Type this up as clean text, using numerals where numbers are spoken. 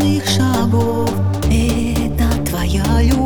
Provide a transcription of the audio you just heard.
праздных шагов. Это твоя любовь.